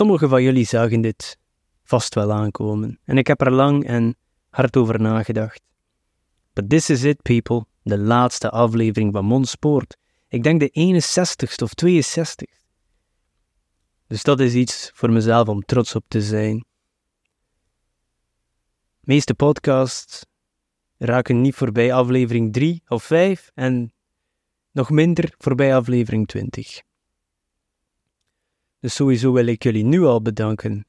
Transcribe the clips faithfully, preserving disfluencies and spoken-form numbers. Sommigen van jullie zagen dit vast wel aankomen. En ik heb er lang en hard over nagedacht. But this is it, people. De laatste aflevering van Mondspoord. Ik denk de eenenzestigste of tweeënzestigste. Dus dat is iets voor mezelf om trots op te zijn. De meeste podcasts raken niet voorbij aflevering drie of vijf en nog minder voorbij aflevering twintig. Dus sowieso wil ik jullie nu al bedanken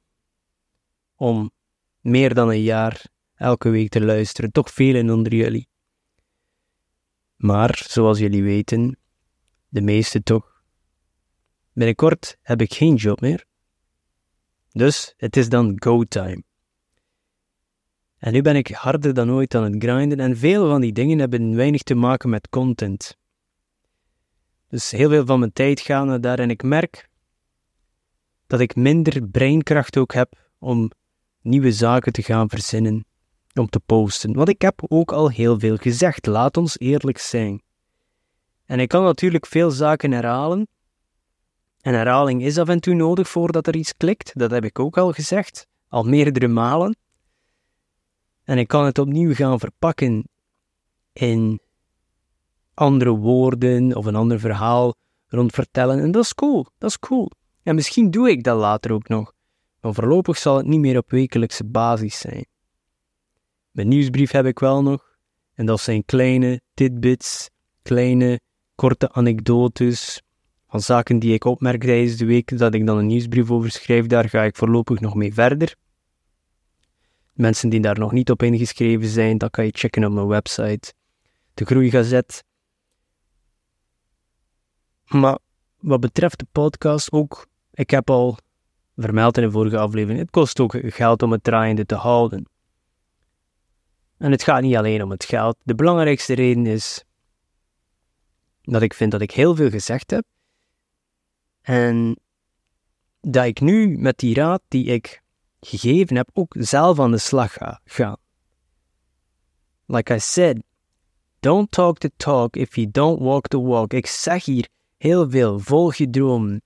om meer dan een jaar elke week te luisteren, toch velen onder jullie. Maar, zoals jullie weten, de meeste toch, binnenkort heb ik geen job meer. Dus het is dan go time. En nu ben ik harder dan ooit aan het grinden en veel van die dingen hebben weinig te maken met content. Dus heel veel van mijn tijd gaat naar daar en ik merk dat ik minder breinkracht ook heb om nieuwe zaken te gaan verzinnen, om te posten. Want ik heb ook al heel veel gezegd, laat ons eerlijk zijn. En ik kan natuurlijk veel zaken herhalen. En herhaling is af en toe nodig voordat er iets klikt, dat heb ik ook al gezegd, al meerdere malen. En ik kan het opnieuw gaan verpakken in andere woorden of een ander verhaal rond vertellen. En dat is cool, dat is cool. En misschien doe ik dat later ook nog. Maar voorlopig zal het niet meer op wekelijkse basis zijn. Mijn nieuwsbrief heb ik wel nog. En dat zijn kleine tidbits, kleine korte anekdotes van zaken die ik opmerk tijdens de week, dat ik dan een nieuwsbrief over schrijf. Daar ga ik voorlopig nog mee verder. Mensen die daar nog niet op ingeschreven zijn, dat kan je checken op mijn website, De Groeigazet. Maar wat betreft de podcast ook, ik heb al vermeld in de vorige aflevering, het kost ook geld om het draaiende te houden. En het gaat niet alleen om het geld. De belangrijkste reden is dat ik vind dat ik heel veel gezegd heb. En dat ik nu met die raad die ik gegeven heb, ook zelf aan de slag gaan. Like I said, don't talk the talk if you don't walk the walk. Ik zeg hier heel veel, volg je droom.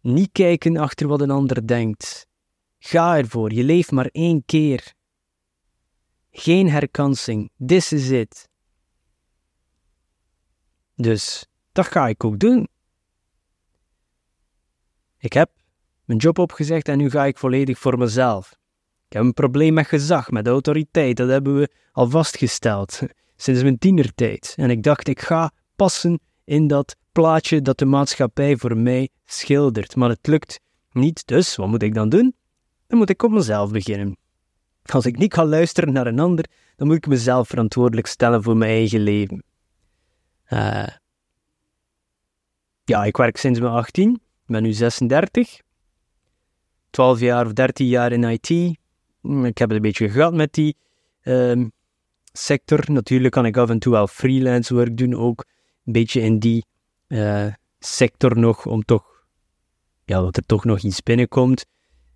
Niet kijken achter wat een ander denkt. Ga ervoor, je leeft maar één keer. Geen herkansing, this is it. Dus, dat ga ik ook doen. Ik heb mijn job opgezegd en nu ga ik volledig voor mezelf. Ik heb een probleem met gezag, met autoriteit, dat hebben we al vastgesteld, sinds mijn tienertijd. En ik dacht, ik ga passen in dat plaatje dat de maatschappij voor mij schildert. Maar het lukt niet, dus wat moet ik dan doen? Dan moet ik op mezelf beginnen. Als ik niet ga luisteren naar een ander, dan moet ik mezelf verantwoordelijk stellen voor mijn eigen leven. Uh, ja, ik werk sinds mijn achttien, ik ben nu zesendertig. twaalf jaar of dertien jaar in I T. Ik heb het een beetje gehad met die uh, sector. Natuurlijk kan ik af en toe wel freelance werk doen, ook een beetje in die uh, sector nog, om toch, ja, dat er toch nog iets binnenkomt.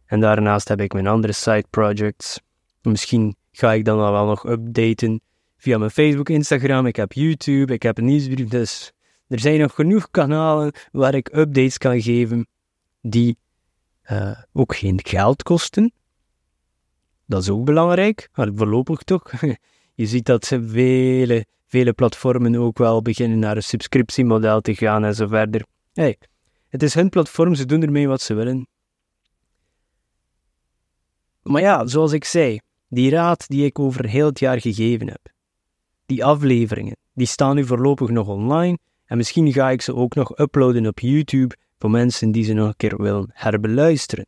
En daarnaast heb ik mijn andere side projects. Misschien ga ik dan al wel nog updaten via mijn Facebook, Instagram. Ik heb YouTube, ik heb een nieuwsbrief. Dus er zijn nog genoeg kanalen waar ik updates kan geven die Uh, ook geen geld kosten. Dat is ook belangrijk, maar voorlopig toch. Je ziet dat ze vele, vele platformen ook wel beginnen naar een subscriptiemodel te gaan en zo verder. Hey, het is hun platform, ze doen ermee wat ze willen. Maar ja, zoals ik zei, die raad die ik over heel het jaar gegeven heb, die afleveringen, die staan nu voorlopig nog online en misschien ga ik ze ook nog uploaden op YouTube voor mensen die ze nog een keer willen herbeluisteren.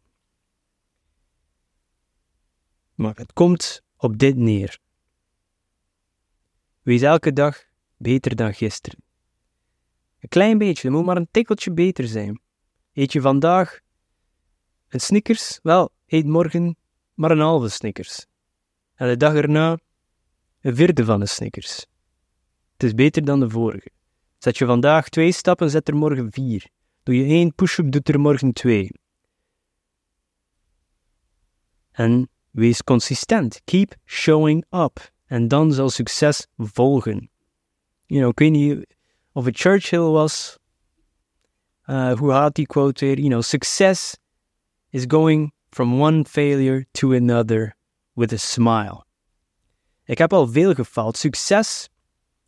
Maar het komt op dit neer. Wees elke dag beter dan gisteren. Een klein beetje, er moet maar een tikkeltje beter zijn. Eet je vandaag een Snickers? Wel, eet morgen maar een halve Snickers. En de dag erna een vierde van de Snickers. Het is beter dan de vorige. Zet je vandaag twee stappen, zet er morgen vier. Doe je één push-up, doet er morgen twee. En wees consistent. Keep showing up. En dan zal succes volgen. You know, ik weet niet of het Churchill was. Uh, hoe gaat die quote weer? You know, succes is going from one failure to another with a smile. Ik heb al veel gefaald. Succes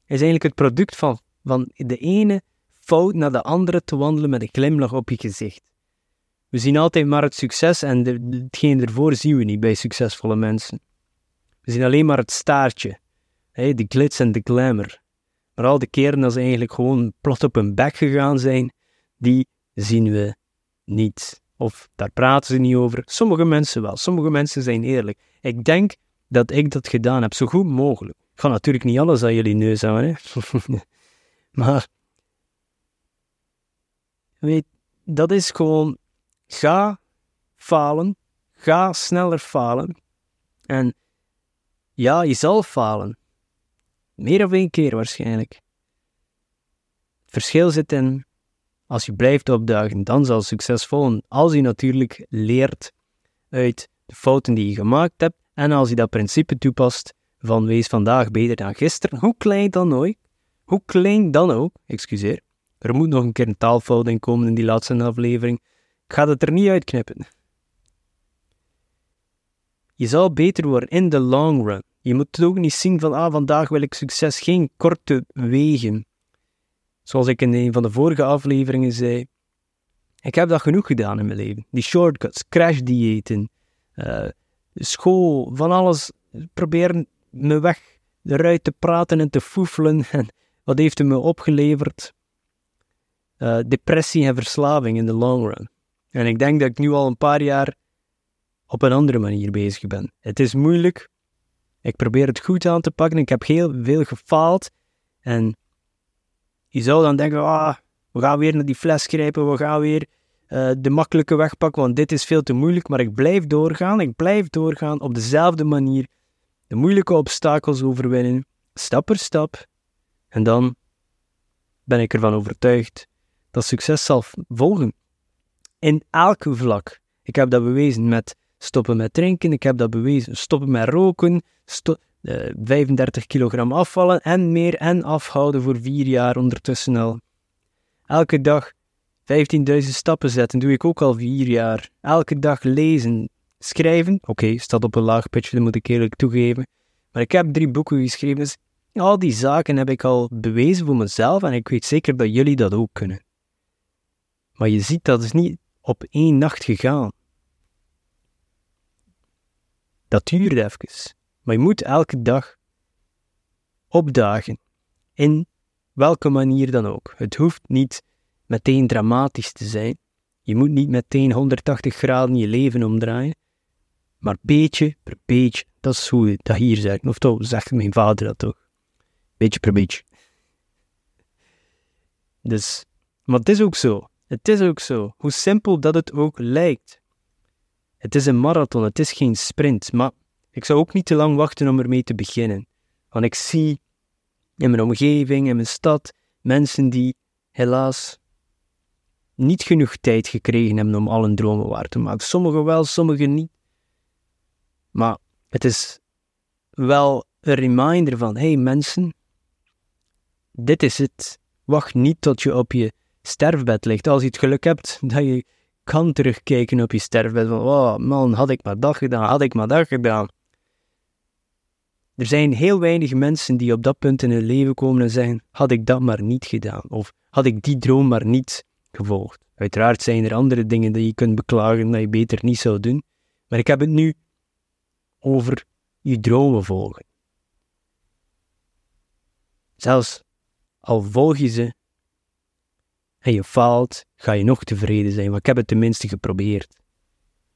is eigenlijk het product van, van de ene fout naar de andere te wandelen met een glimlach op je gezicht. We zien altijd maar het succes en de, hetgeen ervoor zien we niet bij succesvolle mensen. We zien alleen maar het staartje, hè, de glitz en de glamour. Maar al de keren dat ze eigenlijk gewoon plat op hun bek gegaan zijn, die zien we niet. Of daar praten ze niet over. Sommige mensen wel. Sommige mensen zijn eerlijk. Ik denk dat ik dat gedaan heb, zo goed mogelijk. Ik ga natuurlijk niet alles aan jullie neus houden, hè. Maar, weet, dat is gewoon, ga falen, ga sneller falen. En ja, je zal falen. Meer dan één keer waarschijnlijk. Het verschil zit in, als je blijft opdagen, dan zal succes volgen. Als je natuurlijk leert uit de fouten die je gemaakt hebt. En als je dat principe toepast van wees vandaag beter dan gisteren. Hoe klein dan ook. Hoe klein dan ook. Excuseer. Er moet nog een keer een taalfout in komen in die laatste aflevering. Ik ga het er niet uitknippen. Je zal beter worden in de long run. Je moet het ook niet zien van, ah, vandaag wil ik succes, geen korte wegen. Zoals ik in een van de vorige afleveringen zei, ik heb dat genoeg gedaan in mijn leven. Die shortcuts, crashdiëten, uh, school, van alles. Proberen me weg eruit te praten en te foefelen. En wat heeft het me opgeleverd? Uh, depressie en verslaving in de long run. En ik denk dat ik nu al een paar jaar op een andere manier bezig ben. Het is moeilijk. Ik probeer het goed aan te pakken. Ik heb heel veel gefaald. En je zou dan denken, ah, we gaan weer naar die fles grijpen. We gaan weer uh, de makkelijke weg pakken, want dit is veel te moeilijk. Maar ik blijf doorgaan. Ik blijf doorgaan op dezelfde manier. De moeilijke obstakels overwinnen. Stap per stap. En dan ben ik ervan overtuigd dat succes zal volgen. In elk vlak. Ik heb dat bewezen met stoppen met drinken, ik heb dat bewezen. Stoppen met roken, sto- uh, vijfendertig kilogram afvallen en meer en afhouden voor vier jaar ondertussen al. Elke dag vijftienduizend stappen zetten, doe ik ook al vier jaar. Elke dag lezen, schrijven, oké, okay, staat op een laag pitje, dat moet ik eerlijk toegeven. Maar ik heb drie boeken geschreven, dus al die zaken heb ik al bewezen voor mezelf en ik weet zeker dat jullie dat ook kunnen. Maar je ziet, dat is niet op één nacht gegaan. Dat duurt even, maar je moet elke dag opdagen, in welke manier dan ook. Het hoeft niet meteen dramatisch te zijn, je moet niet meteen honderdtachtig graden je leven omdraaien, maar beetje per beetje, dat is hoe je dat hier zegt, of toch zegt mijn vader dat toch, beetje per beetje. Dus, maar het is ook zo, het is ook zo, hoe simpel dat het ook lijkt. Het is een marathon, het is geen sprint, maar ik zou ook niet te lang wachten om ermee te beginnen. Want ik zie in mijn omgeving, in mijn stad, mensen die helaas niet genoeg tijd gekregen hebben om al hun dromen waar te maken. Sommigen wel, sommigen niet. Maar het is wel een reminder van, hé hey mensen, dit is het. Wacht niet tot je op je sterfbed ligt. Als je het geluk hebt dat je kan terugkijken op je sterfbed van, oh man, had ik maar dat gedaan, had ik maar dat gedaan. Er zijn heel weinig mensen die op dat punt in hun leven komen en zeggen, had ik dat maar niet gedaan, of had ik die droom maar niet gevolgd. Uiteraard zijn er andere dingen die je kunt beklagen dat je beter niet zou doen, maar ik heb het nu over je dromen volgen. Zelfs al volg je ze, en je faalt, ga je nog tevreden zijn, want ik heb het tenminste geprobeerd.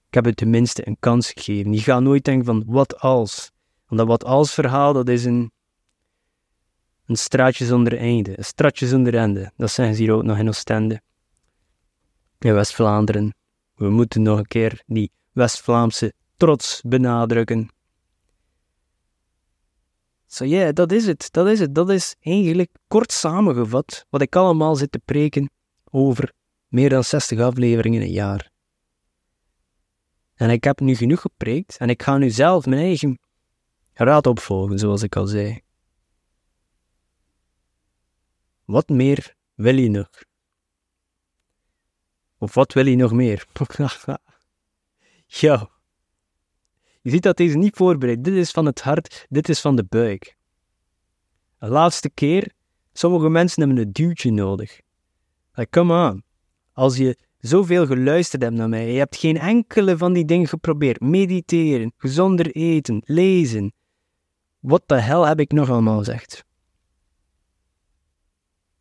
Ik heb het tenminste een kans gegeven. Je gaat nooit denken van, wat als? Want dat wat als verhaal, dat is een, een straatje zonder einde. Een straatje zonder einde. Dat zeggen ze hier ook nog in Oostende. In West-Vlaanderen. We moeten nog een keer die West-Vlaamse trots benadrukken. Zo so ja, yeah, dat is het. Dat is het. Dat is eigenlijk kort samengevat wat ik allemaal zit te preken over meer dan zestig afleveringen in een jaar. En ik heb nu genoeg gepreekt en ik ga nu zelf mijn eigen raad opvolgen, zoals ik al zei. Wat meer wil je nog? Of wat wil je nog meer? Yo. Je ziet dat deze niet voorbereid. Dit is van het hart, dit is van de buik. Een laatste keer. Sommige mensen hebben een duwtje nodig. Like, come on. Als je zoveel geluisterd hebt naar mij, je hebt geen enkele van die dingen geprobeerd. Mediteren, gezonder eten, lezen. Wat de hel heb ik nog allemaal gezegd?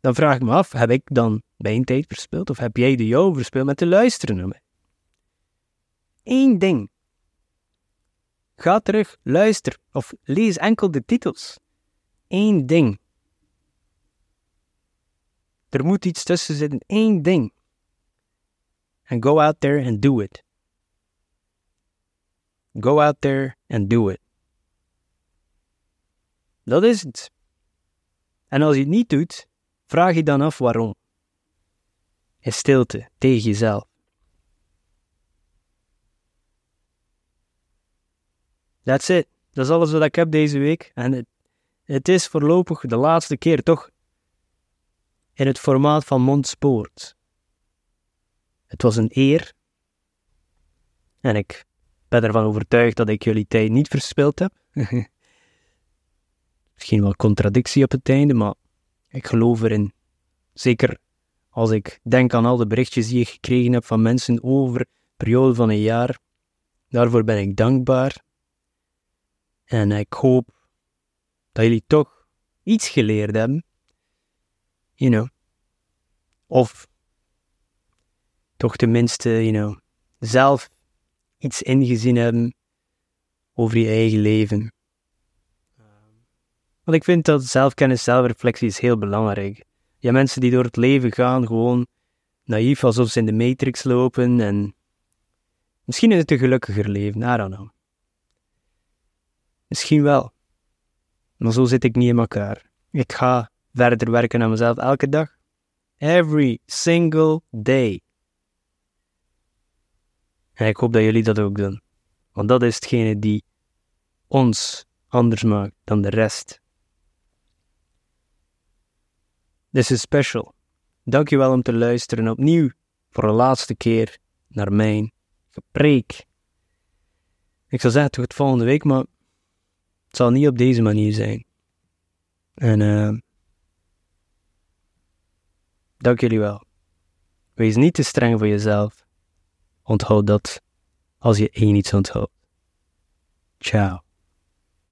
Dan vraag ik me af, heb ik dan mijn tijd verspild? Of heb jij de jouw verspild met te luisteren naar mij? Eén ding. Ga terug, luister. Of lees enkel de titels. Eén ding. Er moet iets tussen zitten. Eén ding. And go out there and do it. Go out there and do it. Dat is het. En als je het niet doet, vraag je dan af waarom. In stilte, tegen jezelf. That's it. Dat is alles wat ik heb deze week. En het, het is voorlopig de laatste keer, toch? In het formaat van Mondspoord. Het was een eer. En ik ben ervan overtuigd dat ik jullie tijd niet verspild heb. Misschien wel contradictie op het einde, maar ik geloof erin. Zeker als ik denk aan al de berichtjes die ik gekregen heb van mensen over een periode van een jaar. Daarvoor ben ik dankbaar. En ik hoop dat jullie toch iets geleerd hebben. You know. Of toch tenminste, you know, zelf iets ingezien hebben over je eigen leven. Want ik vind dat zelfkennis, zelfreflectie is heel belangrijk. Je hebt mensen die door het leven gaan gewoon naïef, alsof ze in de matrix lopen en misschien is het een gelukkiger leven, I don't know. Misschien wel. Maar zo zit ik niet in elkaar. Ik ga verder werken aan mezelf elke dag. Every single day. En ik hoop dat jullie dat ook doen. Want dat is hetgene die ons anders maakt dan de rest. This is special. Dankjewel om te luisteren opnieuw voor de laatste keer naar mijn gepreek. Ik zou zeggen tot volgende week, maar het zal niet op deze manier zijn. En uh, dank jullie wel. Wees niet te streng voor jezelf. Onthoud dat als je één iets onthoudt. Ciao.